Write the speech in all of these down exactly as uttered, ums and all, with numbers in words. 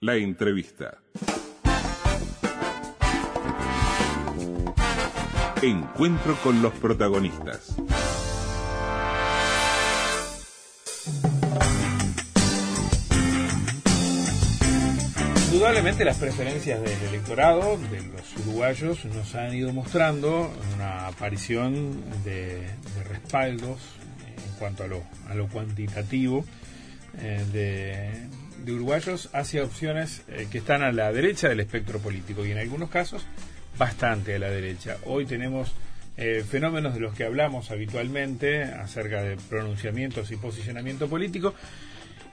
La entrevista. Encuentro con los protagonistas. Indudablemente las preferencias del electorado, de los uruguayos, nos han ido mostrando una aparición de, de respaldos en cuanto a lo, a lo cuantitativo eh, de, de uruguayos hacia opciones eh, que están a la derecha del espectro político y en algunos casos bastante a la derecha. Hoy tenemos eh, fenómenos de los que hablamos habitualmente acerca de pronunciamientos y posicionamiento político,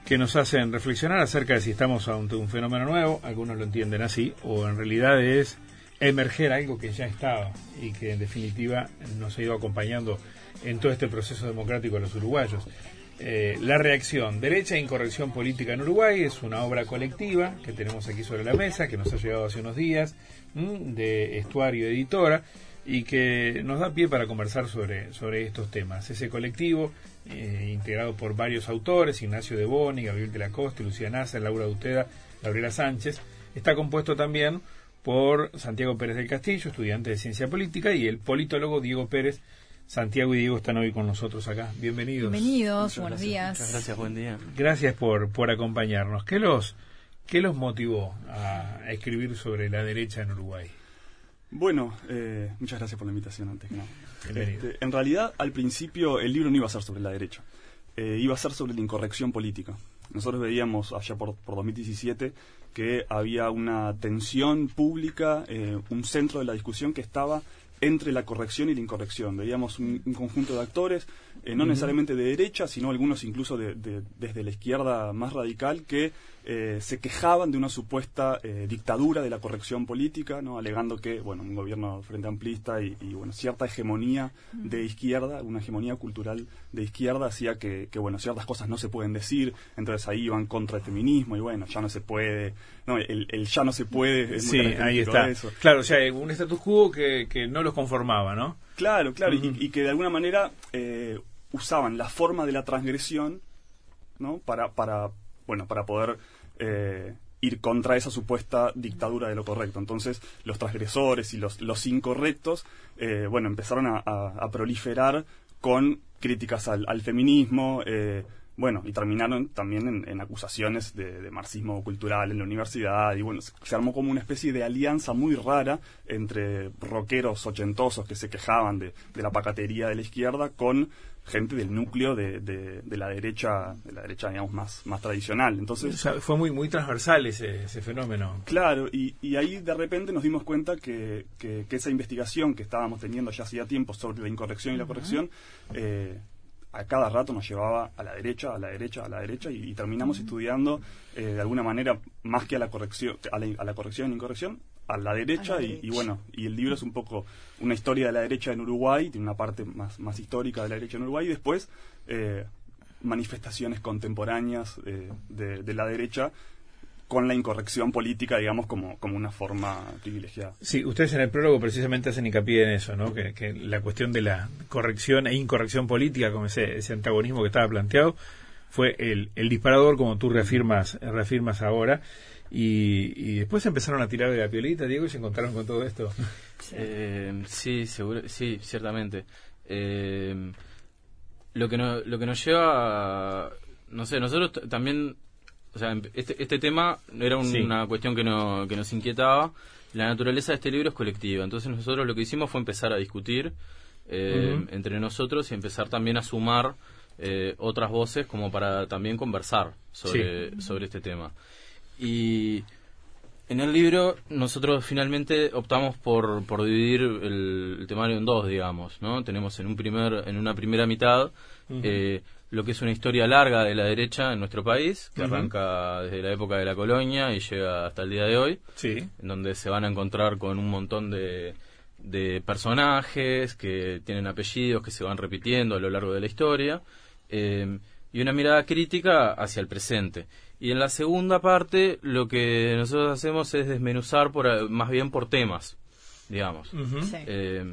que nos hacen reflexionar acerca de si estamos ante un fenómeno nuevo, algunos lo entienden así, o en realidad es emerger algo que ya estaba y que en definitiva nos ha ido acompañando en todo este proceso democrático a los uruguayos. Eh, la reacción Derecha e Incorrección Política en Uruguay es una obra colectiva que tenemos aquí sobre la mesa, que nos ha llegado hace unos días, de Estuario Editora, y que nos da pie para conversar sobre, sobre estos temas. Ese colectivo, eh, integrado por varios autores, Ignacio de Boni, Gabriel de la Costa, Lucía Nasser, Laura Dustedá, Gabriela Sánchez, está compuesto también por Santiago Pérez del Castillo, estudiante de Ciencia Política, y el politólogo Diego Pérez. Santiago y Diego están hoy con nosotros acá. Bienvenidos. Bienvenidos, muchas buenos gracias, días. Muchas gracias, buen día. Gracias por, por acompañarnos. ¿Qué los, qué los motivó a, a escribir sobre la derecha en Uruguay? Bueno, eh, muchas gracias por la invitación antes que nada. Este, en realidad, al principio, el libro no iba a ser sobre la derecha, eh, iba a ser sobre la incorrección política. Nosotros veíamos allá por, por dos mil diecisiete que había una tensión pública, eh, un centro de la discusión que estaba entre la corrección y la incorrección. Veíamos un, un conjunto de actores, eh, no uh-huh. necesariamente de derecha, sino algunos incluso de, de, desde la izquierda más radical, que eh, se quejaban de una supuesta eh, dictadura de la corrección política, ¿no? Alegando que, bueno, un gobierno frente amplista y, y bueno, cierta hegemonía uh-huh. de izquierda, una hegemonía cultural de izquierda, hacía que, que, bueno, ciertas cosas no se pueden decir, entonces ahí iban contra el feminismo, y bueno, ya no se puede, no, el, el ya no se puede. Es sí, muy ahí está. Eso. Claro, o sea, un status quo que, que no los conformaba, ¿no? Claro, claro, uh-huh. y, y que de alguna manera eh, usaban la forma de la transgresión, ¿no? Para, para bueno, para poder eh, ir contra esa supuesta dictadura de lo correcto. Entonces, los transgresores y los, los incorrectos, eh, bueno, empezaron a, a, a proliferar con críticas al, al feminismo, eh, bueno, y terminaron también en, en acusaciones de, de marxismo cultural en la universidad, y bueno, se, se armó como una especie de alianza muy rara entre rockeros ochentosos que se quejaban de, de la pacatería de la izquierda con gente del núcleo de, de, de la derecha, de la derecha, digamos, más, más tradicional. Entonces, o sea, fue muy, muy transversal ese, ese fenómeno. Claro, y, y ahí de repente nos dimos cuenta que, que, que esa investigación que estábamos teniendo ya hacía tiempo sobre la incorrección y la corrección, eh, a cada rato nos llevaba a la derecha, a la derecha, a la derecha, y, y terminamos uh-huh. estudiando eh, de alguna manera, más que a la corrección, a la, a la corrección e incorrección, a la derecha, a la derecha. Y, y bueno, y el libro es un poco una historia de la derecha en Uruguay, tiene una parte más, más histórica de la derecha en Uruguay, y después eh, manifestaciones contemporáneas eh, de, de la derecha, con la incorrección política, digamos, como, como una forma privilegiada. Sí, ustedes en el prólogo precisamente hacen hincapié en eso, ¿no? Que, que la cuestión de la corrección e incorrección política, como ese, ese antagonismo que estaba planteado, fue el, el disparador, como tú reafirmas, reafirmas ahora, y, y después empezaron a tirar de la piolita, Diego, y se encontraron con todo esto. Eh, sí, seguro, sí, ciertamente. Eh, lo que no, lo que nos lleva, a, no sé, nosotros t- también... O sea, este, este tema era un, sí. una cuestión que, no, que nos inquietaba. La naturaleza de este libro es colectiva. Entonces nosotros lo que hicimos fue empezar a discutir eh, uh-huh. entre nosotros y empezar también a sumar eh, otras voces como para también conversar sobre, sí. sobre este tema. Y en el libro nosotros finalmente optamos por, por dividir el, el temario en dos, digamos, ¿no? Tenemos en, un primer, en una primera mitad... Uh-huh. Eh, lo que es una historia larga de la derecha en nuestro país, que uh-huh. arranca desde la época de la colonia y llega hasta el día de hoy, sí. en donde se van a encontrar con un montón de, de personajes que tienen apellidos que se van repitiendo a lo largo de la historia, eh, y una mirada crítica hacia el presente. Y en la segunda parte lo que nosotros hacemos es desmenuzar por, más bien por temas, digamos. Uh-huh. Sí. Eh,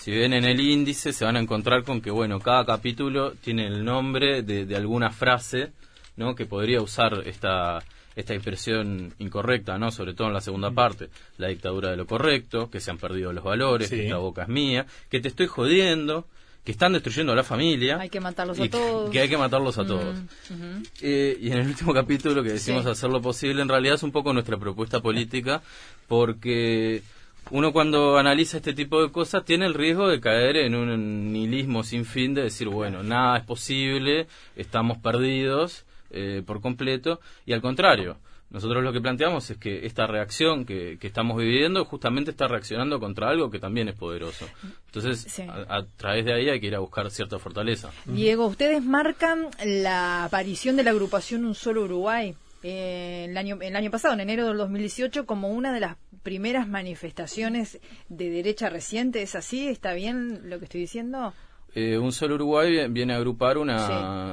Si ven en el índice se van a encontrar con que, bueno, cada capítulo tiene el nombre de, de alguna frase, ¿no? Que podría usar esta, esta impresión incorrecta, ¿no? Sobre todo en la segunda parte, la dictadura de lo correcto, que se han perdido los valores, sí. que esta boca es mía, que te estoy jodiendo, que están destruyendo a la familia. Hay que matarlos a todos. Que hay que matarlos a todos. Mm-hmm. eh, y en el último capítulo que decimos sí. hacer lo posible, en realidad es un poco nuestra propuesta política, porque uno cuando analiza este tipo de cosas tiene el riesgo de caer en un nihilismo sin fin, de decir, bueno, nada es posible, estamos perdidos eh, por completo, y al contrario. Nosotros lo que planteamos es que esta reacción que, que estamos viviendo justamente está reaccionando contra algo que también es poderoso. Entonces, sí. a, a través de ahí hay que ir a buscar cierta fortaleza. Diego, ustedes marcan la aparición de la agrupación Un Solo Uruguay eh, el año, el año pasado, en enero del dos mil dieciocho, como una de las primeras manifestaciones de derecha reciente. ¿Es así? ¿Está bien lo que estoy diciendo? Eh, Un Solo Uruguay viene a agrupar una,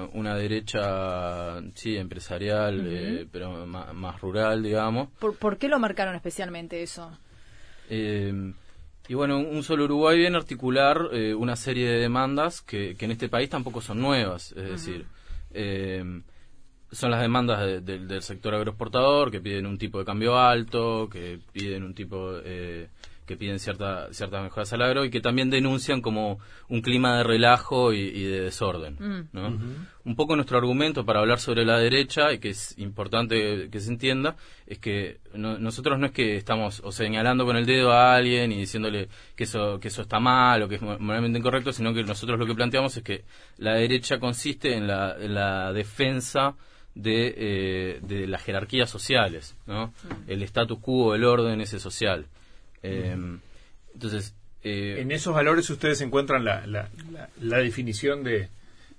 sí. una derecha sí empresarial, uh-huh. eh, pero más, más rural, digamos. ¿Por, ¿Por qué lo marcaron especialmente eso? Eh, y bueno, Un Solo Uruguay viene a articular eh, una serie de demandas que, que en este país tampoco son nuevas, es uh-huh. decir... Eh, son las demandas de, de, del sector agroexportador, que piden un tipo de cambio alto, que piden un tipo... Eh, que piden cierta, ciertas mejoras al agro, y que también denuncian como un clima de relajo y, y de desorden. Mm. ¿no? Uh-huh. Un poco nuestro argumento para hablar sobre la derecha, y que es importante que se entienda, es que no, nosotros no es que estamos o señalando con el dedo a alguien y diciéndole que eso, que eso está mal o que es moralmente incorrecto, sino que nosotros lo que planteamos es que la derecha consiste en la, en la defensa de, eh, de las jerarquías sociales. ¿no? Uh-huh. El status quo, el orden, ese social. Eh, entonces eh, en esos valores ustedes encuentran la, la, la, la definición de,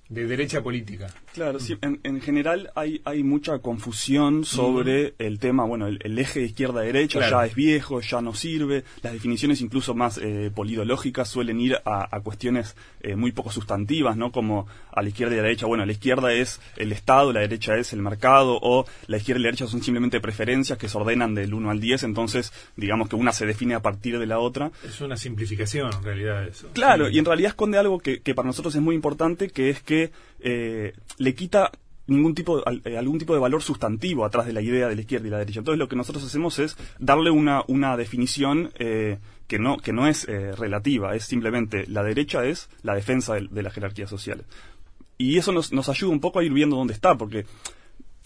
de derecha política. Claro, sí, en, en general hay hay mucha confusión sobre uh-huh. el tema, bueno, el, el eje de izquierda-derecha claro. ya es viejo, ya no sirve, las definiciones incluso más eh, polidológicas suelen ir a, a cuestiones eh, muy poco sustantivas, ¿no? Como a la izquierda y a la derecha, bueno, la izquierda es el Estado, la derecha es el mercado, o la izquierda y la derecha son simplemente preferencias que se ordenan del uno al diez, entonces digamos que una se define a partir de la otra. Es una simplificación en realidad eso. Claro, sí. y en realidad esconde algo que, que para nosotros es muy importante, que es que que eh, le quita ningún tipo de, algún tipo de valor sustantivo atrás de la idea de la izquierda y la derecha. Entonces lo que nosotros hacemos es darle una, una definición eh, que no que no es eh, relativa, es simplemente la derecha es la defensa de, de las jerarquías sociales. Y eso nos, nos ayuda un poco a ir viendo dónde está, porque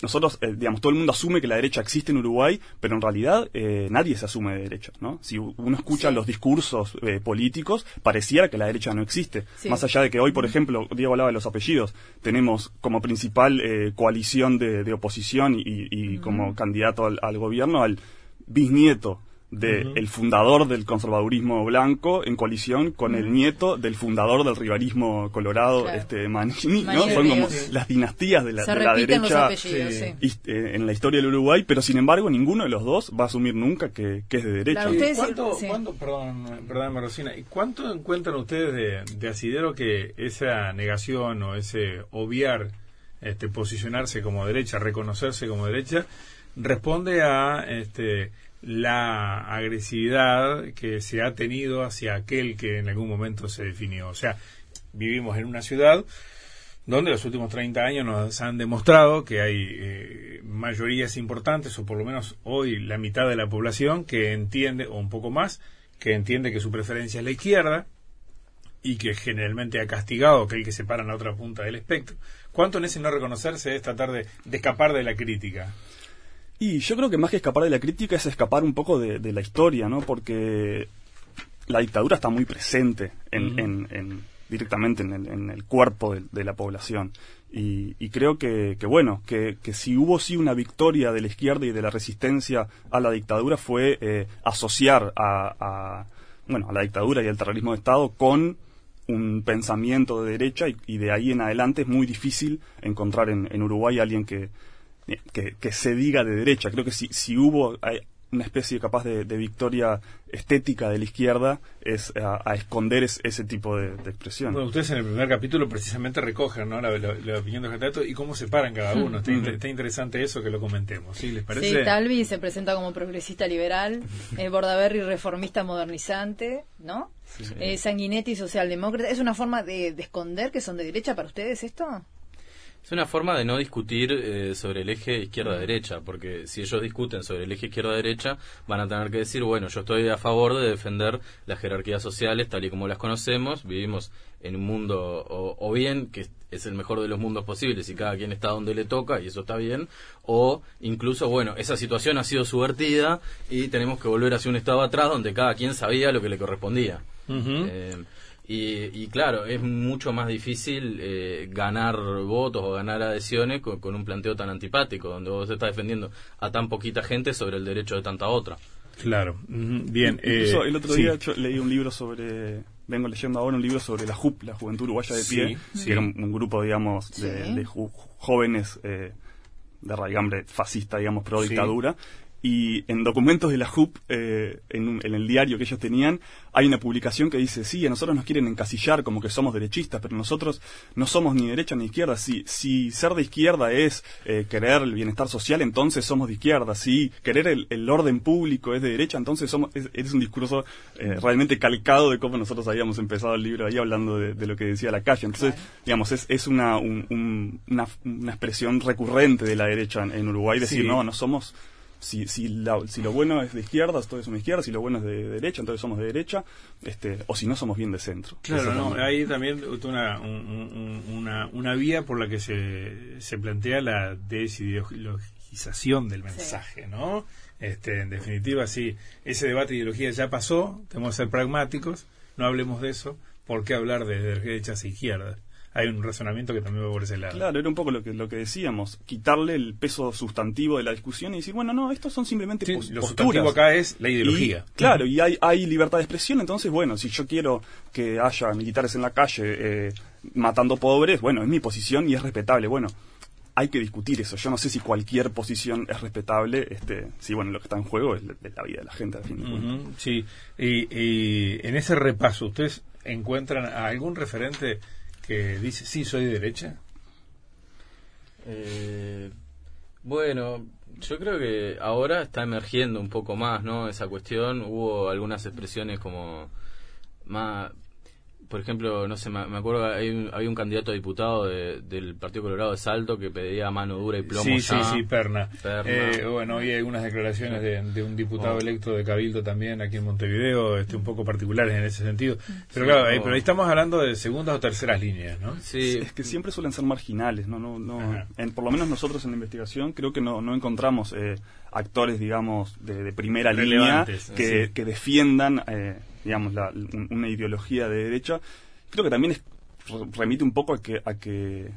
nosotros, eh, digamos, todo el mundo asume que la derecha existe en Uruguay, pero en realidad eh, nadie se asume de derecha, ¿no? Si uno escucha sí. los discursos eh, políticos, pareciera que la derecha no existe. Sí. Más allá de que hoy, por ejemplo, Diego hablaba de los apellidos, tenemos como principal eh, coalición de, de oposición y, y uh-huh. como candidato al, al gobierno al bisnieto de uh-huh. el fundador del conservadurismo blanco en coalición con uh-huh. el nieto del fundador del riverismo colorado, claro. este Manini, ¿no? Son como las dinastías de la, de la derecha eh, sí. en la historia del Uruguay, pero sin embargo ninguno de los dos va a asumir nunca que, que es de derecha. Claro, ¿Y ¿Cuánto, sí. ¿cuánto perdón, perdón, Marosina, ¿y cuánto encuentran ustedes de, de asidero que esa negación o ese obviar este posicionarse como derecha, reconocerse como derecha, responde a este la agresividad que se ha tenido hacia aquel que en algún momento se definió? O sea, vivimos en una ciudad donde los últimos treinta años nos han demostrado que hay eh, mayorías importantes, o por lo menos hoy la mitad de la población que entiende, o un poco más, que entiende que su preferencia es la izquierda, y que generalmente ha castigado a aquel que se para en la otra punta del espectro. ¿Cuánto en ese no reconocerse es tratar de, de escapar de la crítica? Y yo creo que más que escapar de la crítica es escapar un poco de, de la historia, ¿no? Porque la dictadura está muy presente en, uh-huh. en, en, directamente en el, en el cuerpo de, de la población. Y, y creo que, que bueno, que, que si hubo sí una victoria de la izquierda y de la resistencia a la dictadura fue eh, asociar a, a, bueno, a la dictadura y al terrorismo de Estado con un pensamiento de derecha, y, y de ahí en adelante es muy difícil encontrar en, en Uruguay a alguien que... Que, que se diga de derecha. Creo que si, si hubo una especie capaz de, de victoria estética de la izquierda es a, a esconder es, ese tipo de, de expresión. Bueno, ustedes en el primer capítulo precisamente recogen, ¿no? la, la, la opinión de los candidatos y cómo se paran cada uno. Está, inter, está interesante eso, que lo comentemos. ¿Sí les parece? Sí, Talvi se presenta como progresista liberal, el Bordaberry reformista modernizante, ¿no? Sí, sí. Eh, Sanguinetti socialdemócrata. ¿Es una forma de, de esconder que son de derecha para ustedes esto? Es una forma de no discutir eh, sobre el eje izquierda-derecha, porque si ellos discuten sobre el eje izquierda-derecha, van a tener que decir, bueno, yo estoy a favor de defender las jerarquías sociales tal y como las conocemos, vivimos en un mundo, o, o bien, que es el mejor de los mundos posibles y cada quien está donde le toca y eso está bien, o incluso, bueno, esa situación ha sido subvertida y tenemos que volver hacia un estado atrás donde cada quien sabía lo que le correspondía. Uh-huh. Eh, Y, y claro, es mucho más difícil eh, ganar votos o ganar adhesiones con, con un planteo tan antipático, donde vos estás defendiendo a tan poquita gente sobre el derecho de tanta otra. Claro, bien. Incluso eh, el otro sí. día yo leí un libro sobre, vengo leyendo ahora un libro sobre la J U P, la Juventud Uruguaya de Pie, sí, sí. que era un, un grupo, digamos, sí. de, de ju- jóvenes eh, de raigambre fascista, digamos, pro dictadura. Sí. Y en documentos de la J U P, eh, en, en el diario que ellos tenían, hay una publicación que dice, sí, a nosotros nos quieren encasillar como que somos derechistas, pero nosotros no somos ni derecha ni izquierda. Si, si ser de izquierda es eh, querer el bienestar social, entonces somos de izquierda. Si querer el, el orden público es de derecha, entonces somos... Es, es un discurso eh, realmente calcado de cómo nosotros habíamos empezado el libro ahí hablando de, de lo que decía la calle. Entonces, claro. digamos, es, es una, un, un, una, una expresión recurrente de la derecha en, en Uruguay, decir, sí. no, no somos... Si, si, la, si lo bueno es de izquierda, entonces somos de izquierda, si lo bueno es de, de derecha, entonces somos de derecha, este, o si no somos bien de centro. Claro, no, hay también una, un, una, una vía por la que se, se plantea la desideologización del mensaje, sí. ¿no? Este, en definitiva, sí, ese debate de ideología ya pasó, tenemos que ser pragmáticos, no hablemos de eso, ¿por qué hablar de, de derechas e izquierdas? Hay un razonamiento que también va por ese lado. Claro, era un poco lo que lo que decíamos, quitarle el peso sustantivo de la discusión y decir, bueno, no, estos son simplemente sí, posturas. Lo sustantivo acá es la ideología. Y, claro, y hay, hay libertad de expresión, entonces, bueno, si yo quiero que haya militares en la calle eh, matando pobres, bueno, es mi posición y es respetable, bueno. Hay que discutir eso. Yo no sé si cualquier posición es respetable. Este, sí, bueno, lo que está en juego es la, es la vida de la gente, al fin de cuentas. Uh-huh, sí, y, y en ese repaso, ¿ustedes encuentran a algún referente que dice, sí, soy de derecha? Eh, bueno, yo creo que ahora está emergiendo un poco más, ¿no? Esa cuestión. Hubo algunas expresiones como más... Por ejemplo, no sé, me acuerdo, hay un, hay un candidato a diputado de, del Partido Colorado de Salto que pedía mano dura y plomo. Sí, ya. sí, sí, Perna. Perna. Eh, bueno, hoy hay algunas declaraciones de, de un diputado oh. electo de Cabildo también aquí en Montevideo, este, un poco particulares en ese sentido. Pero sí, claro, oh. eh, pero ahí estamos hablando de segundas o terceras líneas, ¿no? Sí. Es que siempre suelen ser marginales, ¿no? no, no en, por lo menos nosotros en la investigación creo que no, no encontramos eh, actores, digamos, de, de primera Relevantes, línea que, sí. que defiendan... Eh, digamos, la, una ideología de derecha. Creo que también es, remite un poco a que a que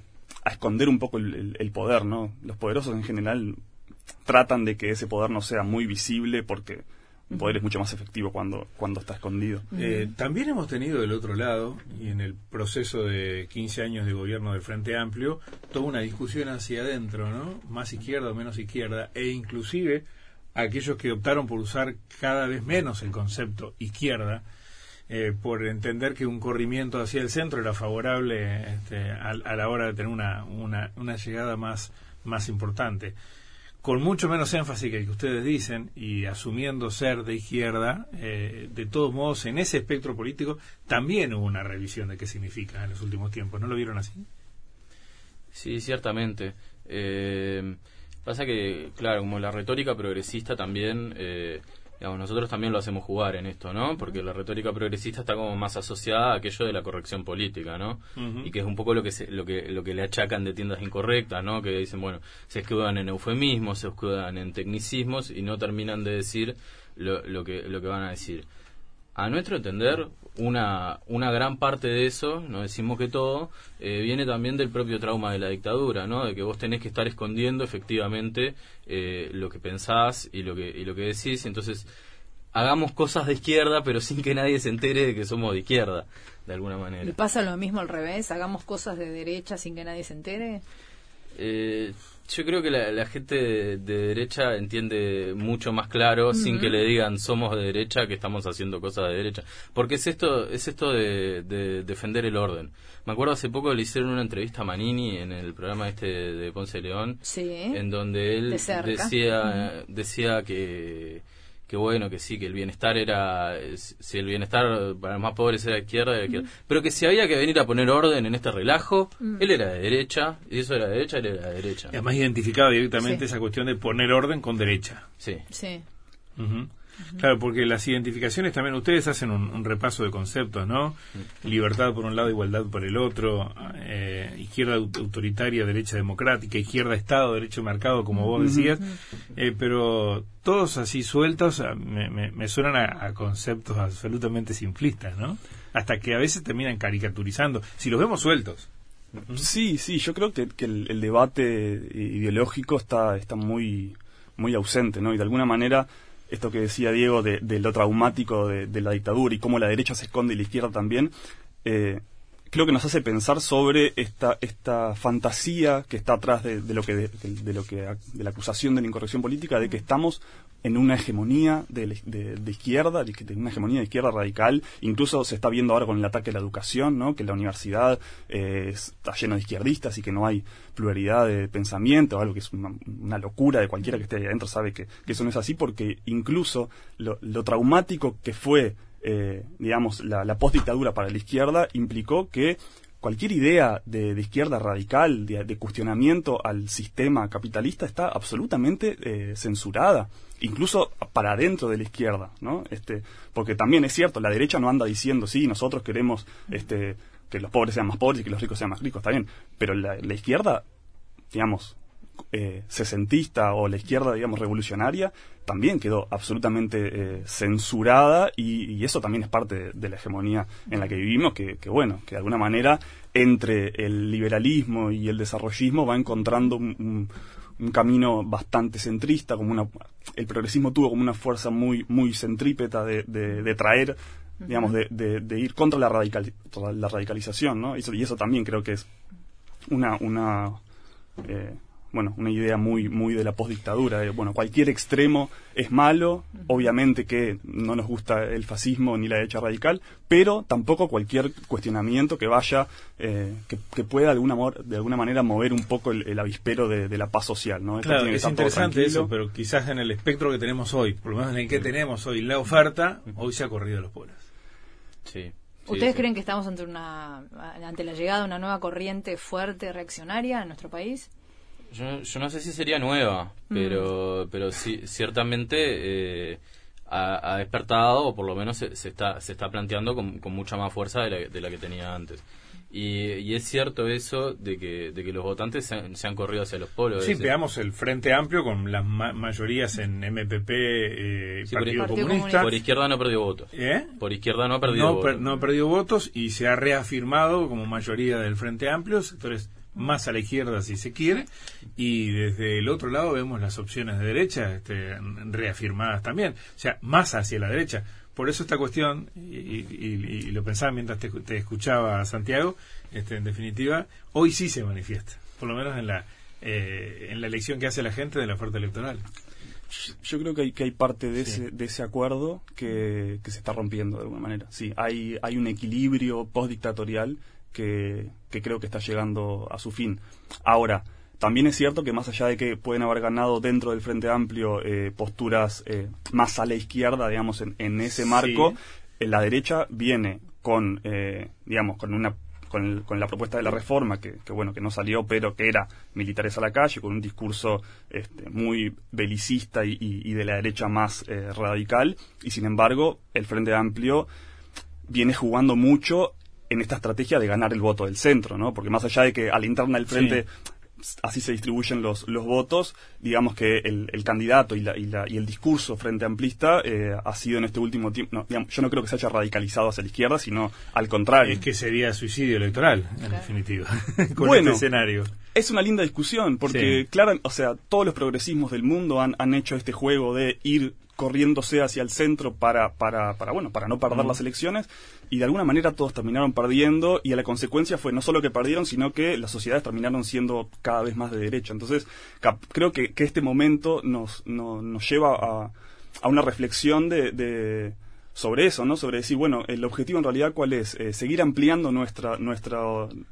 a esconder un poco el, el, el poder, ¿no? Los poderosos en general tratan de que ese poder no sea muy visible porque un poder es mucho más efectivo cuando, cuando está escondido. Eh, también hemos tenido del otro lado, y en el proceso de quince años de gobierno del Frente Amplio, toda una discusión hacia adentro, ¿no? Más izquierda o menos izquierda, e inclusive... aquellos que optaron por usar cada vez menos el concepto izquierda, eh, por entender que un corrimiento hacia el centro era favorable este, a, a la hora de tener una, una, una llegada más, más importante. Con mucho menos énfasis que el que ustedes dicen, y asumiendo ser de izquierda, eh, de todos modos, en ese espectro político también hubo una revisión de qué significa en los últimos tiempos. ¿No lo vieron así? Sí, ciertamente. Eh... Pasa que, claro, como la retórica progresista también, eh, digamos, nosotros también lo hacemos jugar en esto, ¿no? Porque la retórica progresista está como más asociada a aquello de la corrección política, ¿no? Uh-huh. Y que es un poco lo que se, lo que lo que le achacan de tiendas incorrectas, ¿no? Que dicen, bueno, se escudan en eufemismos, se escudan en tecnicismos y no terminan de decir lo, lo que lo que van a decir. A nuestro entender, una una gran parte de eso, no decimos que todo, eh, viene también del propio trauma de la dictadura, ¿no? De que vos tenés que estar escondiendo efectivamente eh, lo que pensás y lo que y lo que decís. Entonces, hagamos cosas de izquierda, pero sin que nadie se entere de que somos de izquierda, de alguna manera. ¿Y pasa lo mismo al revés? ¿Hagamos cosas de derecha sin que nadie se entere? Eh... Yo creo que la, la gente de, de derecha entiende mucho más claro, uh-huh. sin que le digan somos de derecha, que estamos haciendo cosas de derecha. Porque es esto es esto de, de defender el orden. Me acuerdo hace poco le hicieron una entrevista a Manini en el programa este de, de Ponce de León, sí, en donde él de decía, uh-huh. decía que... que bueno, que sí, que el bienestar era, si el bienestar para los más pobres era izquierda, era izquierda. Mm. Pero que si había que venir a poner orden en este relajo, mm. él era de derecha, y eso era de derecha, él era de derecha. Y además identificaba directamente sí. esa cuestión de poner orden con derecha. Sí. Sí. Uh-huh. Claro, porque las identificaciones también, ustedes hacen un, un repaso de conceptos, ¿no? Libertad por un lado, igualdad por el otro, eh, izquierda autoritaria, derecha democrática, izquierda Estado, derecho de mercado, como vos decías, eh, pero todos así sueltos me, me, me suenan a, a conceptos absolutamente simplistas, ¿no? Hasta que a veces terminan caricaturizando, si los vemos sueltos. Sí, sí, yo creo que, que el, el debate ideológico está, está muy, muy ausente, ¿no? Y de alguna manera... esto que decía Diego de, de lo traumático de, de la dictadura y cómo la derecha se esconde y la izquierda también, eh, creo que nos hace pensar sobre esta esta fantasía que está atrás de, de lo que de, de lo que de la acusación de la incorrección política, de que estamos en una hegemonía de, de, de izquierda, de una hegemonía de izquierda radical. Incluso se está viendo ahora con el ataque a la educación, ¿no? Que la universidad eh, está llena de izquierdistas y que no hay pluralidad de pensamiento, algo que es una, una locura de cualquiera que esté ahí adentro sabe que, que eso no es así, porque incluso lo, lo traumático que fue, eh, digamos, la, la postdictadura para la izquierda implicó que cualquier idea de, de izquierda radical, de, de cuestionamiento al sistema capitalista, está absolutamente eh, censurada, incluso para adentro de la izquierda, ¿no? Este, porque también es cierto, la derecha no anda diciendo, sí, nosotros queremos este, que los pobres sean más pobres y que los ricos sean más ricos, está bien, pero la, la izquierda, digamos, eh, sesentista o la izquierda, digamos, revolucionaria, también quedó absolutamente eh, censurada y, y eso también es parte de, de la hegemonía en la que vivimos, que, que bueno, que de alguna manera entre el liberalismo y el desarrollismo va encontrando un, un, un camino bastante centrista, como una, el progresismo tuvo como una fuerza muy muy centrípeta de, de, de traer, digamos, de, de, de ir contra la radical, la radicalización, ¿no? Y eso, y eso también creo que es una una eh, bueno, una idea muy muy de la postdictadura. Eh, bueno, cualquier extremo es malo, obviamente que no nos gusta el fascismo ni la derecha radical, pero tampoco cualquier cuestionamiento que vaya, eh, que, que pueda de alguna, de alguna manera mover un poco el, el avispero de, de la paz social, ¿no? Esto claro, tiene que es interesante eso, pero quizás en el espectro que tenemos hoy, por lo menos en el que tenemos hoy la oferta, hoy se ha corrido a los pobres. Sí. ¿Ustedes sí, sí. creen que estamos ante una ante la llegada de una nueva corriente fuerte reaccionaria en nuestro país? Yo, yo no sé si sería nueva, pero, mm. pero sí, ciertamente eh, ha, ha despertado, o por lo menos se, se está se está planteando con, con mucha más fuerza de la, de la que tenía antes. Y, y es cierto eso de que de que los votantes se han, se han corrido hacia los polos. Sí, veamos el Frente Amplio con las ma- mayorías en M P P, eh, sí, Partido, Partido Comunista. Por izquierda no perdió votos. ¿Eh? Por izquierda no ha perdido no, votos. Per, no perdió votos y se ha reafirmado como mayoría del Frente Amplio, entonces... más a la izquierda si se quiere, y desde el otro lado vemos las opciones de derecha este, reafirmadas también, o sea, más hacia la derecha. Por eso esta cuestión, y, y, y lo pensaba mientras te, te escuchaba, Santiago, este, en definitiva, hoy sí se manifiesta, por lo menos en la eh, en la elección que hace la gente de la oferta electoral. Yo creo que hay, que hay parte de, sí. ese, de ese acuerdo que, que se está rompiendo de alguna manera. Sí, hay, hay un equilibrio postdictatorial Que, que creo que está llegando a su fin. Ahora, también es cierto que más allá de que pueden haber ganado dentro del Frente Amplio eh, posturas eh, más a la izquierda, digamos, en, en ese marco, sí. eh, la derecha viene con, eh, digamos, con una con, el, con la propuesta de la reforma, que, que bueno, que no salió, pero que era militares a la calle, con un discurso este, muy belicista y, y, y de la derecha más eh, radical, y sin embargo, el Frente Amplio viene jugando mucho en esta estrategia de ganar el voto del centro, ¿no? Porque más allá de que a la interna del frente sí. así se distribuyen los, los votos, digamos que el, el candidato y, la, y, la, y el discurso frente amplista eh, ha sido en este último tiempo... No, digamos, yo no creo que se haya radicalizado hacia la izquierda, sino al contrario. Es que sería suicidio electoral, en claro. definitiva, con bueno, este escenario. Es una linda discusión, porque sí. claro, o sea, todos los progresismos del mundo han, han hecho este juego de ir... corriéndose hacia el centro para, para, para bueno, para no perder uh-huh. las elecciones, y de alguna manera todos terminaron perdiendo, y la consecuencia fue no solo que perdieron, sino que las sociedades terminaron siendo cada vez más de derecha. Entonces, cap- creo que, que este momento nos, no, nos lleva a, a una reflexión de, de sobre eso, ¿no? Sobre decir, bueno, el objetivo en realidad ¿cuál es? Eh, seguir ampliando nuestra, nuestra,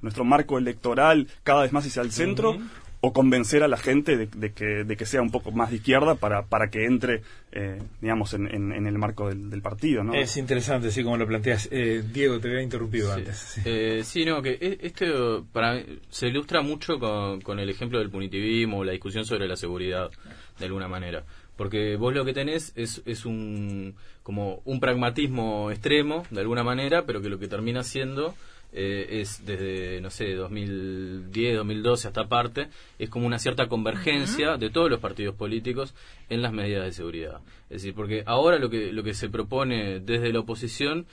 nuestro marco electoral cada vez más hacia el centro, uh-huh. o convencer a la gente de, de, que, de que sea un poco más de izquierda para, para que entre, eh, digamos, en, en, en el marco del, del partido, ¿no? Es interesante, sí, como lo planteas. Eh, Diego, te había interrumpido sí. antes. Sí. Eh, sí, no, que esto para mí se ilustra mucho con, con el ejemplo del punitivismo o la discusión sobre la seguridad, de alguna manera. Porque vos lo que tenés es, es un, como un pragmatismo extremo, de alguna manera, pero que lo que termina siendo... Eh, es desde, no sé, dos mil diez, dos mil doce hasta parte, es como una cierta convergencia de todos los partidos políticos en las medidas de seguridad. Es decir, porque ahora lo que, lo que se propone desde la oposición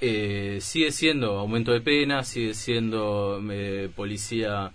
eh, sigue siendo aumento de penas, sigue siendo eh, policía,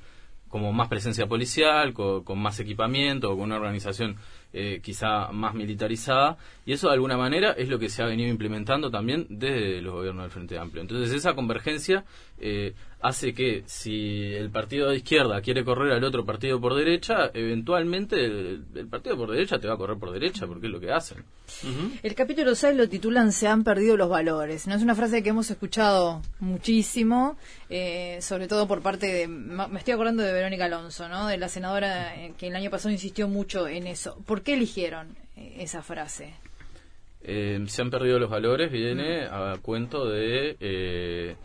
como más presencia policial, con, con más equipamiento, con una organización eh, quizá más militarizada, y eso de alguna manera es lo que se ha venido implementando también desde los gobiernos del Frente Amplio. Entonces esa convergencia eh, hace que si el partido de izquierda quiere correr al otro partido por derecha, eventualmente el, el partido por derecha te va a correr por derecha, porque es lo que hacen. Uh-huh. El capítulo seis lo titulan "Se han perdido los valores", ¿no? Es una frase que hemos escuchado muchísimo, eh, sobre todo por parte de, me estoy acordando de Verónica Alonso, ¿no? De la senadora que el año pasado insistió mucho en eso. ¿Por qué eligieron esa frase? Eh, se han perdido los valores, viene a cuento de... Eh,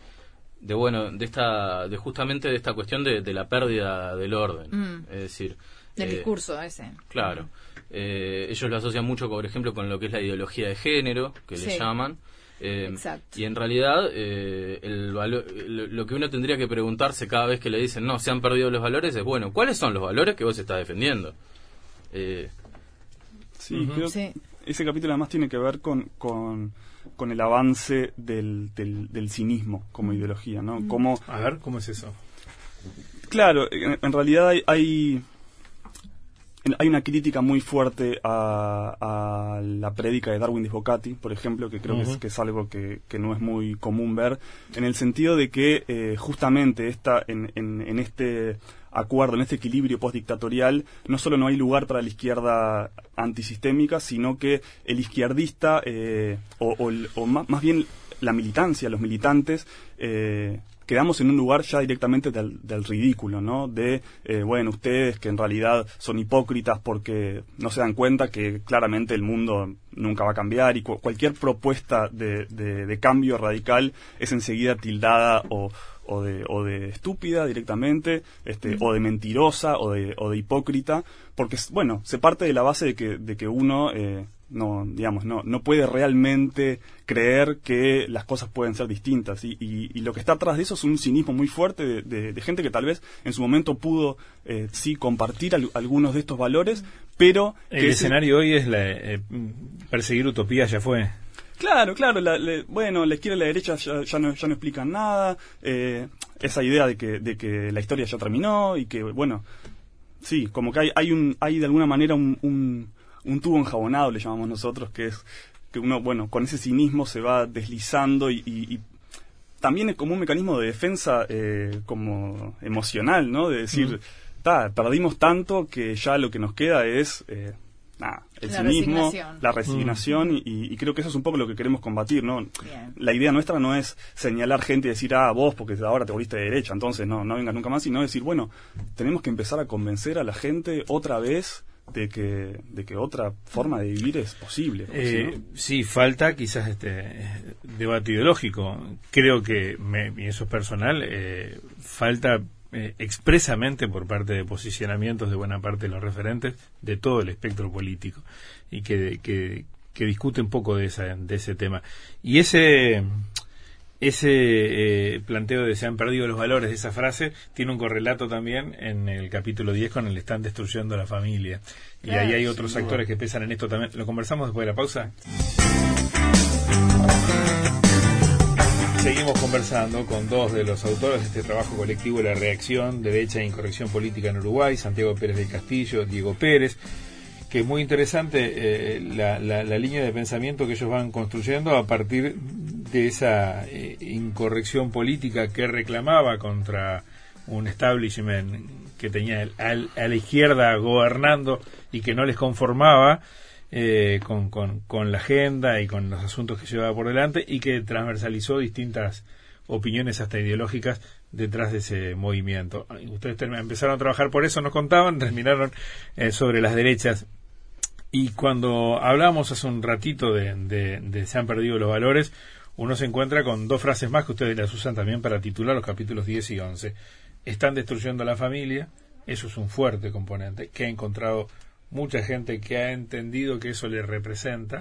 de bueno de esta de justamente de esta cuestión de, de la pérdida del orden, mm. es decir del eh, discurso ese, claro. mm. eh, ellos lo asocian mucho, por ejemplo, con lo que es la ideología de género, que sí. le llaman eh, exacto. Y en realidad eh, el valo, lo que uno tendría que preguntarse cada vez que le dicen no se han perdido los valores es, bueno, ¿cuáles son los valores que vos estás defendiendo? Eh, sí, uh-huh. creo sí. Ese capítulo además tiene que ver con, con con el avance del, del, del cinismo como ideología, ¿no? Como, a ver, ¿cómo es eso? Claro, en, en realidad hay, hay hay una crítica muy fuerte a, a la prédica de Darwin Disbocati, por ejemplo, que creo uh-huh. que, es, que es algo que, que no es muy común ver, en el sentido de que eh, justamente esta, en, en, en este... acuerdo, en este equilibrio postdictatorial, no solo no hay lugar para la izquierda antisistémica, sino que el izquierdista, eh, o, o, o más, más bien la militancia, los militantes, eh, quedamos en un lugar ya directamente del, del ridículo, ¿no? De, eh, bueno, ustedes que en realidad son hipócritas porque no se dan cuenta que claramente el mundo nunca va a cambiar y cu- cualquier propuesta de, de, de cambio radical es enseguida tildada o... o de o de estúpida directamente, este uh-huh. o de mentirosa o de o de hipócrita, porque bueno, se parte de la base de que de que uno eh, no digamos no no puede realmente creer que las cosas pueden ser distintas, y, y, y lo que está atrás de eso es un cinismo muy fuerte de, de, de gente que tal vez en su momento pudo eh, sí compartir al, algunos de estos valores, pero el que escenario ese... hoy es la, eh, perseguir utopías ya fue. Claro, claro, la, le, bueno, la izquierda y la derecha ya, ya, no, ya no explican nada, eh, esa idea de que, de que la historia ya terminó y que, bueno, sí, como que hay, hay, un, hay de alguna manera un, un, un tubo enjabonado, le llamamos nosotros, que es que uno, bueno, con ese cinismo se va deslizando y, y, y también es como un mecanismo de defensa eh, como emocional, ¿no? De decir, uh-huh. ta, perdimos tanto que ya lo que nos queda es... Eh, Nah, el la cinismo, resignación. la resignación mm. y, y creo que eso es un poco lo que queremos combatir, ¿no? Bien. La idea nuestra no es señalar gente y decir, ah, vos porque ahora te volviste de derecha, entonces no, no vengas nunca más, sino decir, bueno, tenemos que empezar a convencer a la gente otra vez de que, de que otra forma de vivir es posible. Eh, si no... Sí, falta quizás este debate ideológico. Creo que, me, y eso es personal, eh, falta... Eh, expresamente por parte de posicionamientos de buena parte de los referentes de todo el espectro político y que, que, que discute un poco de, esa, de ese tema y ese, ese eh, planteo de se han perdido los valores de esa frase tiene un correlato también en el capítulo diez con el están destruyendo la familia y claro, ahí hay otros sí, actores bueno. que pesan en esto también. Lo conversamos después de la pausa. Seguimos conversando con dos de los autores de este trabajo colectivo, La Reacción, Derecha e Incorrección Política en Uruguay, Santiago Pérez del Castillo, Diego Pérez, que es muy interesante eh, la, la, la línea de pensamiento que ellos van construyendo a partir de esa eh, incorrección política que reclamaba contra un establishment que tenía el, al, a la izquierda gobernando y que no les conformaba. Eh, con, con, con la agenda y con los asuntos que llevaba por delante y que transversalizó distintas opiniones hasta ideológicas detrás de ese movimiento. Ustedes empezaron a trabajar por eso, nos contaban, terminaron eh, sobre las derechas. Y cuando hablamos hace un ratito de, de, de se han perdido los valores, uno se encuentra con dos frases más que ustedes las usan también para titular los capítulos diez y once. Están destruyendo la familia, eso es un fuerte componente que ha encontrado mucha gente que ha entendido que eso le representa,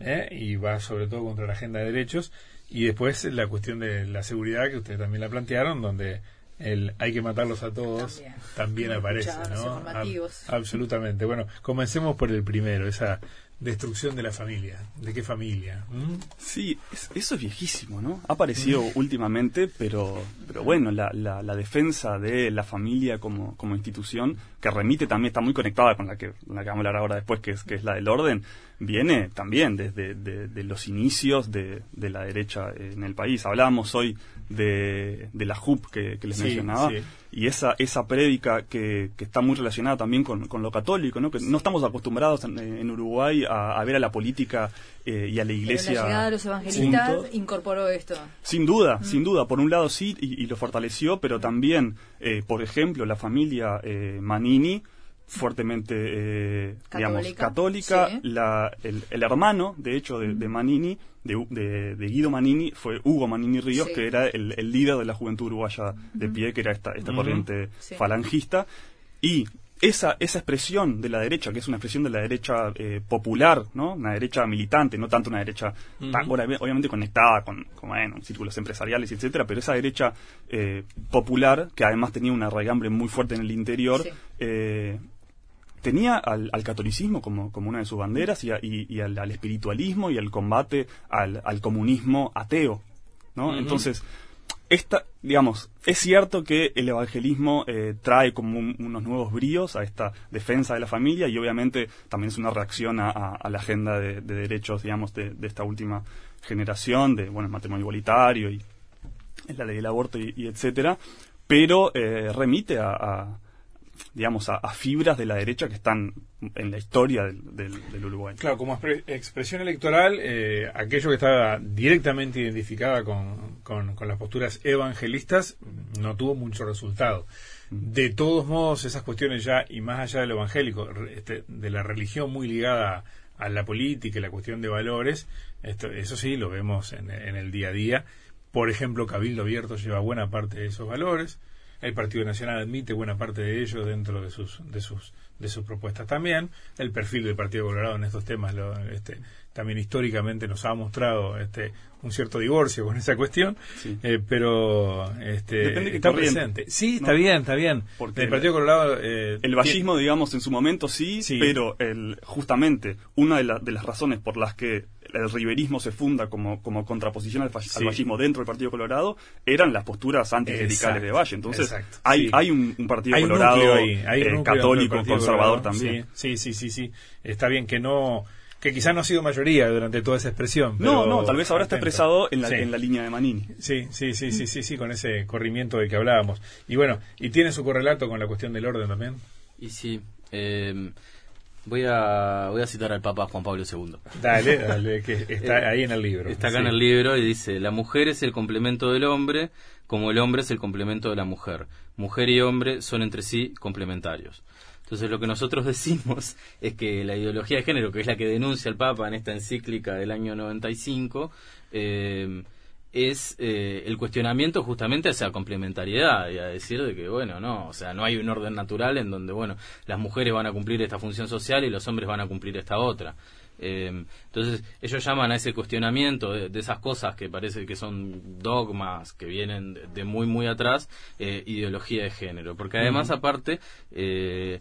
¿eh? Y va sobre todo contra la agenda de derechos. Y después la cuestión de la seguridad, que ustedes también la plantearon, donde el hay que matarlos a todos también, también aparece, ¿no? Ab- absolutamente. Bueno, comencemos por el primero, esa destrucción de la familia. ¿De qué familia? ¿Mm? Sí, es, eso es viejísimo, ¿no? Ha aparecido mm. últimamente, pero pero bueno, la, la, la defensa de la familia como, como institución, que remite también, está muy conectada con la que, con la que vamos a hablar ahora después, que es, que es la del orden, viene también desde de, de los inicios de, de la derecha en el país. Hablábamos hoy de, de la J U P que, que les sí, mencionaba, sí. Y esa esa prédica que, que está muy relacionada también con, con lo católico, ¿no? Que no estamos acostumbrados en, en Uruguay a, a ver a la política eh, y a la iglesia. Pero la llegada de los evangelistas juntos incorporó esto. Sin duda, mm. sin duda. Por un lado sí, y, y lo fortaleció, pero también, eh, por ejemplo, la familia eh, Manini, fuertemente eh, católica, digamos, católica. Sí. La, el, el hermano, de hecho, de, de Manini, de, de, de Guido Manini, fue Hugo Manini Ríos, sí. que era el, el líder de la Juventud Uruguaya de uh-huh. pie, que era esta, esta uh-huh. corriente sí. falangista. Y esa esa expresión de la derecha, que es una expresión de la derecha eh, popular, ¿no? Una derecha militante, no tanto una derecha uh-huh. tan, obviamente conectada con, con bueno, círculos empresariales, etcétera, pero esa derecha eh, popular, que además tenía una raigambre muy fuerte en el interior, sí. eh, tenía al, al catolicismo como, como una de sus banderas, y, a, y, y al, al espiritualismo y al combate al, al comunismo ateo, ¿no? Uh-huh. Entonces, esta, digamos, es cierto que el evangelismo eh, trae como un, unos nuevos bríos a esta defensa de la familia, y obviamente también es una reacción a, a, a la agenda de, de derechos, digamos, de, de esta última generación, de, bueno, el matrimonio igualitario y la ley del aborto y, y etcétera, pero eh, remite a, a digamos, a, a fibras de la derecha que están en la historia del, del, del Uruguay. Claro, como expre- expresión electoral, eh, aquello que estaba directamente identificada con, con, con las posturas evangelistas no tuvo mucho resultado. De todos modos, esas cuestiones ya, y más allá de lo evangélico, este, de la religión muy ligada a la política y la cuestión de valores, esto, eso sí lo vemos en, en el día a día. Por ejemplo, Cabildo Abierto lleva buena parte de esos valores. El Partido Nacional admite buena parte de ellos dentro de sus de sus de sus propuestas también. El perfil del Partido Colorado en estos temas lo, este, también históricamente nos ha mostrado este un cierto divorcio con esa cuestión, sí. eh, pero este, está presente. Sí, está no. bien, está bien. Porque el Partido Colorado... Eh, el vallismo, tiene... digamos, en su momento sí, sí. pero el, justamente una de, la, de las razones por las que el riverismo se funda como, como contraposición al, sí. al vallismo dentro del Partido Colorado eran las posturas anticlericales de Valle. Entonces, exacto, hay, sí. hay un, un Partido hay Colorado ahí, hay eh, católico, conservador Colorado, también. Sí, sí, sí, sí. Está bien que no... que quizás no ha sido mayoría durante toda esa expresión. Pero no, no, tal vez ahora está expresado en la, sí. en la línea de Manini. Sí, sí, sí, sí, sí, sí, con ese corrimiento del que hablábamos. Y bueno, ¿y tiene su correlato con la cuestión del orden también? Y sí, eh, voy a voy a citar al Papa Juan Pablo segundo. Dale, dale, que está ahí en el libro. Está acá sí. en el libro y dice, la mujer es el complemento del hombre, como el hombre es el complemento de la mujer. Mujer y hombre son entre sí complementarios. Entonces lo que nosotros decimos es que la ideología de género, que es la que denuncia el Papa en esta encíclica del año noventa y cinco, eh, es eh, el cuestionamiento justamente a esa complementariedad y a decir de que, bueno, no, o sea, no hay un orden natural en donde, bueno, las mujeres van a cumplir esta función social y los hombres van a cumplir esta otra. Eh, entonces ellos llaman a ese cuestionamiento de, de esas cosas que parece que son dogmas que vienen de, de muy muy atrás, eh, ideología de género, porque además uh-huh. aparte eh,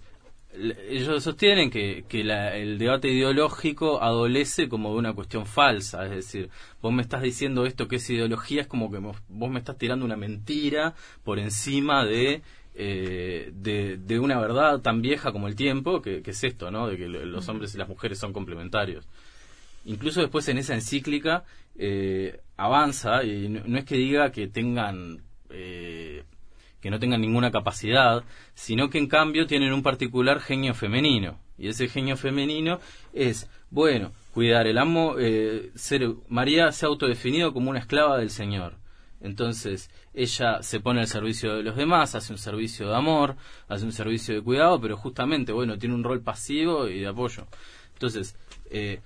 ellos sostienen que, que la, el debate ideológico adolece como de una cuestión falsa, es decir, vos me estás diciendo esto que es ideología, es como que vos me estás tirando una mentira por encima de eh, de, de una verdad tan vieja como el tiempo, que, que es esto, ¿no? De que los hombres y las mujeres son complementarios. Incluso después en esa encíclica eh, avanza, y no, no es que diga que tengan... Eh, que no tengan ninguna capacidad, sino que en cambio tienen un particular genio femenino, y ese genio femenino es, bueno, cuidar el amo, eh, ser María se ha autodefinido como una esclava del Señor, Entonces ella se pone al servicio de los demás, hace un servicio de amor, hace un servicio de cuidado, pero justamente, bueno, tiene un rol pasivo y de apoyo. Entonces, eh,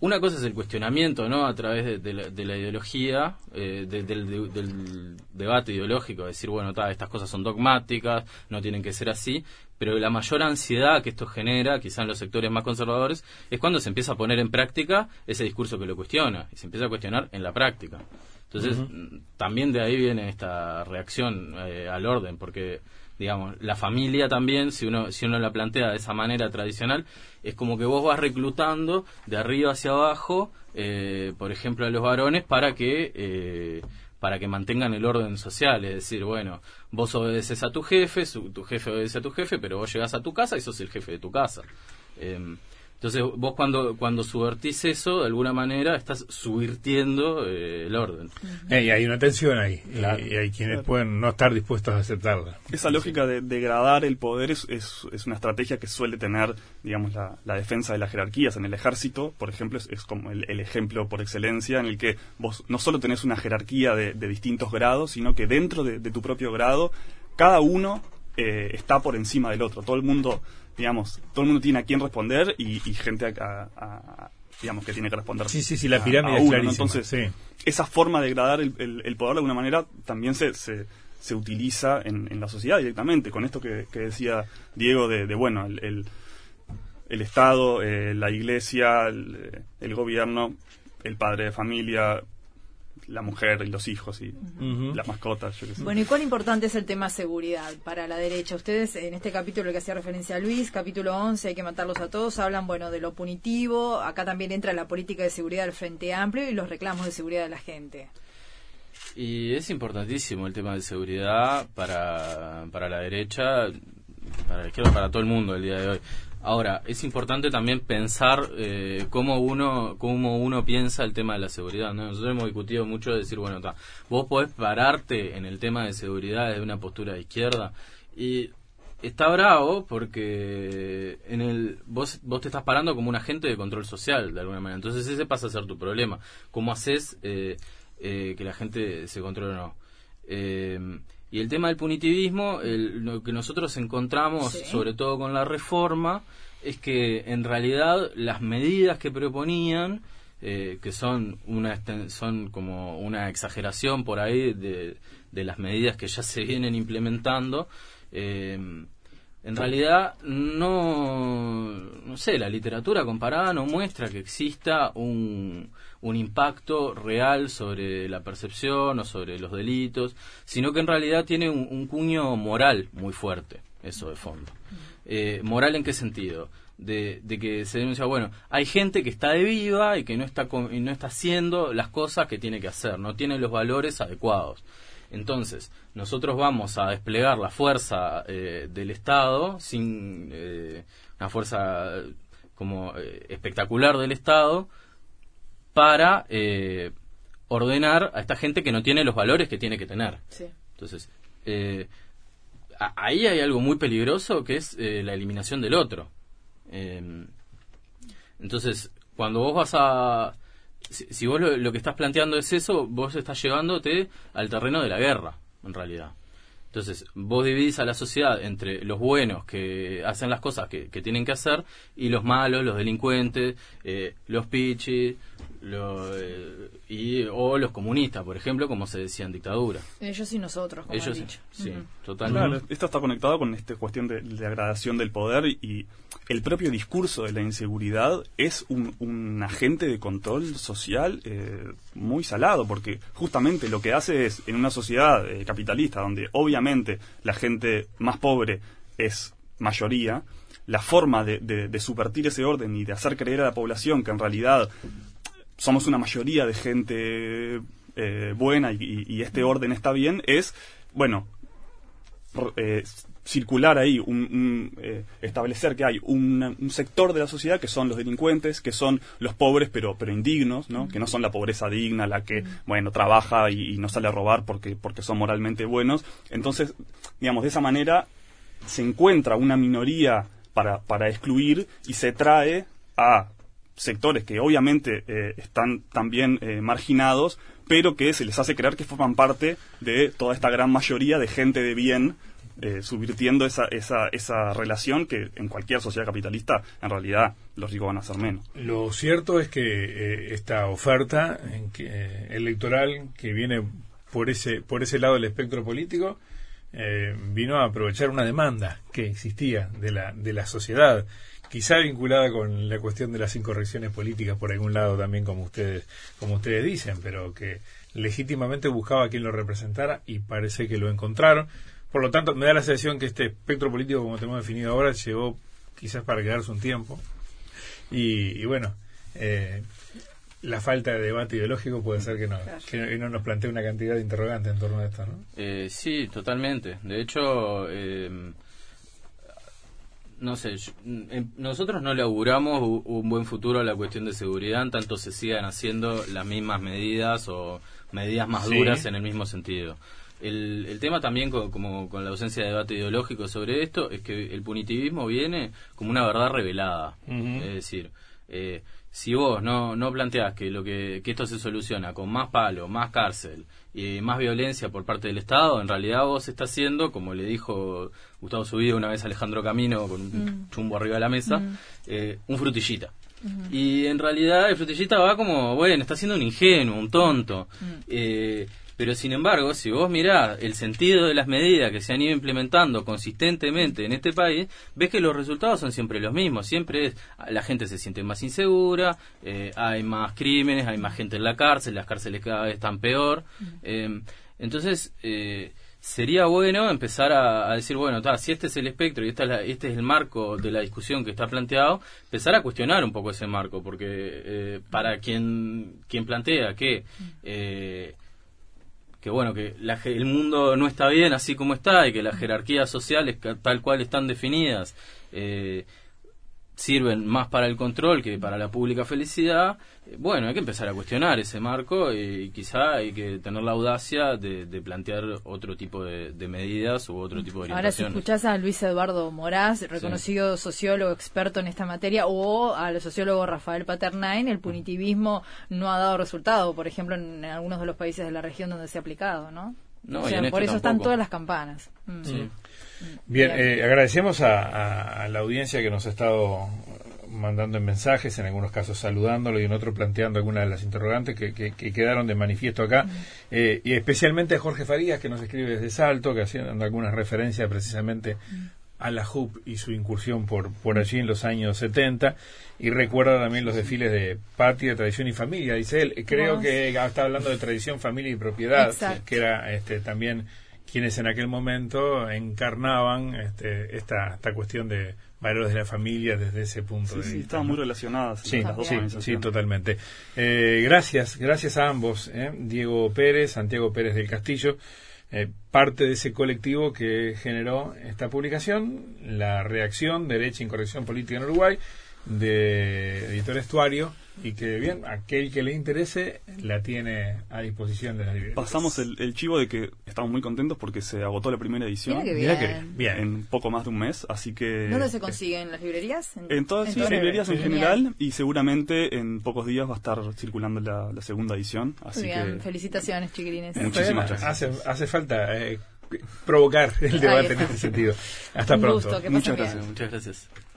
una cosa es el cuestionamiento, ¿no?, a través de, de, la, de la ideología, eh, de, de, de, del debate ideológico, decir, bueno, ta, estas cosas son dogmáticas, no tienen que ser así, pero la mayor ansiedad que esto genera, quizá en los sectores más conservadores, es cuando se empieza a poner en práctica ese discurso que lo cuestiona, y se empieza a cuestionar en la práctica. Entonces, uh-huh. también de ahí viene esta reacción eh, al orden, porque, digamos, la familia también, si uno si uno la plantea de esa manera tradicional, es como que vos vas reclutando de arriba hacia abajo, eh, por ejemplo, a los varones para que eh, para que mantengan el orden social. Es decir, bueno, vos obedeces a tu jefe, su, tu jefe obedece a tu jefe, pero vos llegás a tu casa y sos el jefe de tu casa. Eh, Entonces vos cuando cuando subvertís eso, de alguna manera estás subvirtiendo eh, el orden. Eh, y hay una tensión ahí, claro. y, y hay quienes claro. pueden no estar dispuestos a aceptarla. Esa lógica de degradar el poder es, es, es una estrategia que suele tener, digamos, la, la defensa de las jerarquías. En el ejército, por ejemplo, es, es como el, el ejemplo por excelencia en el que vos no solo tenés una jerarquía de, de distintos grados, sino que dentro de, de tu propio grado, cada uno eh, está por encima del otro. Todo el mundo... digamos, todo el mundo tiene a quién responder y, y gente a, a, a, digamos, que tiene que responder. Sí, sí, sí, la pirámide a, a uno, es clarísima, ¿no? Entonces, sí. esa forma de degradar el, el, el poder de alguna manera también se, se, se utiliza en, en la sociedad directamente, con esto que, que decía Diego de, de bueno, el, el, el Estado, eh, la Iglesia, el, el gobierno, el padre de familia... la mujer y los hijos y uh-huh. las mascotas, yo qué sé. Bueno, ¿y cuán importante es el tema seguridad para la derecha? Ustedes, en este capítulo que hacía referencia a Luis, capítulo once, hay que matarlos a todos, hablan, bueno, de lo punitivo, acá también entra la política de seguridad del Frente Amplio y los reclamos de seguridad de la gente. Y es importantísimo el tema de seguridad para, para la derecha, para la izquierda, para todo el mundo el día de hoy. Ahora, es importante también pensar eh, cómo uno cómo uno piensa el tema de la seguridad, ¿no? Nosotros hemos discutido mucho de decir, bueno, ta, vos podés pararte en el tema de seguridad desde una postura de izquierda y está bravo porque en el vos vos te estás parando como un agente de control social, de alguna manera. Entonces ese pasa a ser tu problema. ¿Cómo haces eh, eh, que la gente se controle o no? Eh... Y el tema del punitivismo, el, lo que nosotros encontramos, sí. sobre todo con la reforma, es que en realidad las medidas que proponían, eh, que son una son como una exageración por ahí de, de las medidas que ya se vienen implementando, eh, en realidad no, no sé, la literatura comparada no muestra que exista un... un impacto real sobre la percepción o sobre los delitos, sino que en realidad tiene un, un cuño moral muy fuerte, eso de fondo. Eh, ¿Moral en qué sentido? De, de que se denuncia, bueno, hay gente que está de viva y que no está, y no está haciendo las cosas que tiene que hacer, no tiene los valores adecuados. Entonces, nosotros vamos a desplegar la fuerza eh, del Estado, sin eh, una fuerza como eh, espectacular del Estado, para eh, ordenar a esta gente que no tiene los valores que tiene que tener. Sí. Entonces, eh, a, ahí hay algo muy peligroso que es eh, la eliminación del otro. Eh, entonces, cuando vos vas a... Si, si vos lo, lo que estás planteando es eso, vos estás llevándote al terreno de la guerra, en realidad. Entonces, vos dividís a la sociedad entre los buenos que hacen las cosas que, que tienen que hacer y los malos, los delincuentes, eh, los pichis, lo, eh, y, o los comunistas, por ejemplo, como se decía en dictadura. Ellos y nosotros, como ellos han dicho. Sí, uh-huh. totalmente. Claro, esto está conectado con esta cuestión de degradación del poder y el propio discurso de la inseguridad es un, un agente de control social eh, muy salado, porque justamente lo que hace es, en una sociedad eh, capitalista, donde obviamente la gente más pobre es mayoría, la forma de, de, de subvertir ese orden y de hacer creer a la población que en realidad somos una mayoría de gente eh, buena y, y este orden está bien, es, bueno, eh, circular ahí, un, un, eh, establecer que hay un, un sector de la sociedad que son los delincuentes, que son los pobres pero pero indignos, ¿no? Uh-huh. Que no son la pobreza digna, la que, uh-huh. bueno, trabaja y, y no sale a robar porque, porque son moralmente buenos. Entonces, digamos, de esa manera se encuentra una minoría para, para excluir y se trae a sectores que obviamente eh, están también eh, marginados, pero que se les hace creer que forman parte de toda esta gran mayoría de gente de bien, eh, subvirtiendo esa, esa, esa relación que en cualquier sociedad capitalista, en realidad, los ricos van a ser menos. Lo cierto es que eh, esta oferta en que, eh, electoral que viene por ese, por ese lado del espectro político eh, vino a aprovechar una demanda que existía de la, de la sociedad, quizá vinculada con la cuestión de las incorrecciones políticas por algún lado también, como ustedes como ustedes dicen, pero que legítimamente buscaba a quien lo representara y parece que lo encontraron. Por lo tanto, me da la sensación que este espectro político, como tenemos definido ahora, llegó quizás para quedarse un tiempo. Y, y bueno, eh, la falta de debate ideológico puede ser que no, que no nos plantee una cantidad de interrogantes en torno a esto, ¿no? Eh, sí, totalmente. De hecho... Eh... No sé, nosotros no le auguramos un buen futuro a la cuestión de seguridad, en tanto se sigan haciendo las mismas medidas o medidas más duras, sí, en el mismo sentido. El, el tema también, con, como con la ausencia de debate ideológico sobre esto, es que el punitivismo viene como una verdad revelada. Uh-huh. Es decir, eh, si vos no no planteás que lo que, que esto se soluciona con más palo, más cárcel y más violencia por parte del Estado, en realidad vos estás haciendo, como le dijo Gustavo Subido una vez a Alejandro Camino con un mm. chumbo arriba de la mesa, mm. eh, un frutillita. Mm. Y en realidad el frutillita va como, bueno, está siendo un ingenuo, un tonto. Mm. Eh, pero sin embargo, si vos mirás el sentido de las medidas que se han ido implementando consistentemente en este país, ves que los resultados son siempre los mismos. Siempre es, la gente se siente más insegura, eh, hay más crímenes, hay más gente en la cárcel, las cárceles cada vez están peor. Eh, entonces, eh, sería bueno empezar a, a decir, bueno, ta, si este es el espectro y esta es la, este es el marco de la discusión que está planteado, empezar a cuestionar un poco ese marco, porque eh, para quien, quien plantea que... Eh, que bueno, que la, el mundo no está bien así como está y que las jerarquías sociales tal cual están definidas eh, sirven más para el control que para la pública felicidad, bueno, hay que empezar a cuestionar ese marco y, y quizá hay que tener la audacia de, de plantear otro tipo de, de medidas u otro tipo de orientaciones. Ahora, si escuchás a Luis Eduardo Moraz, reconocido sí. sociólogo experto en esta materia, o al sociólogo Rafael Paternain, el punitivismo no ha dado resultado, por ejemplo, en, en algunos de los países de la región donde se ha aplicado, ¿no? No, o sea, por eso tampoco. Están todas las campanas. Mm. Sí. Bien, eh, agradecemos a, a, a la audiencia que nos ha estado mandando en mensajes, en algunos casos saludándolo y en otros planteando algunas de las interrogantes que, que, que quedaron de manifiesto acá, eh, y especialmente a Jorge Farías, que nos escribe desde Salto, que haciendo algunas referencias precisamente a la J U P y su incursión por, por allí en los años setenta, y recuerda también los desfiles de Patria, Tradición y Familia, dice él. Creo oh, que está hablando de Tradición, Familia y Propiedad, exacto, que era este, también quienes en aquel momento encarnaban este, esta, esta cuestión de valores de la familia desde ese punto sí, de sí, vista. Sí, estaban, ¿no?, muy relacionadas. Sí, las dos sí, sí, totalmente. Eh, gracias, gracias a ambos, eh, Diego Pérez, Santiago Pérez del Castillo, eh, parte de ese colectivo que generó esta publicación, la reacción, derecha e incorrección política en Uruguay, de Editor Estuario, y que bien, aquel que le interese la tiene a disposición de la librería. Pasamos el, el chivo de que estamos muy contentos porque se agotó la primera edición. Mira que bien. Mira que bien, en poco más de un mes, así que... ¿Dónde se consigue? ¿En las librerías? En, en todas, ¿En sí, todas las librerías en general, y seguramente en pocos días va a estar circulando la, la segunda edición, así bien, que... felicitaciones, chiquilines. Muchísimas gracias. Hace, hace falta eh, provocar el debate en este sentido. Hasta un pronto. Gusto, muchas gracias. Muchas gracias.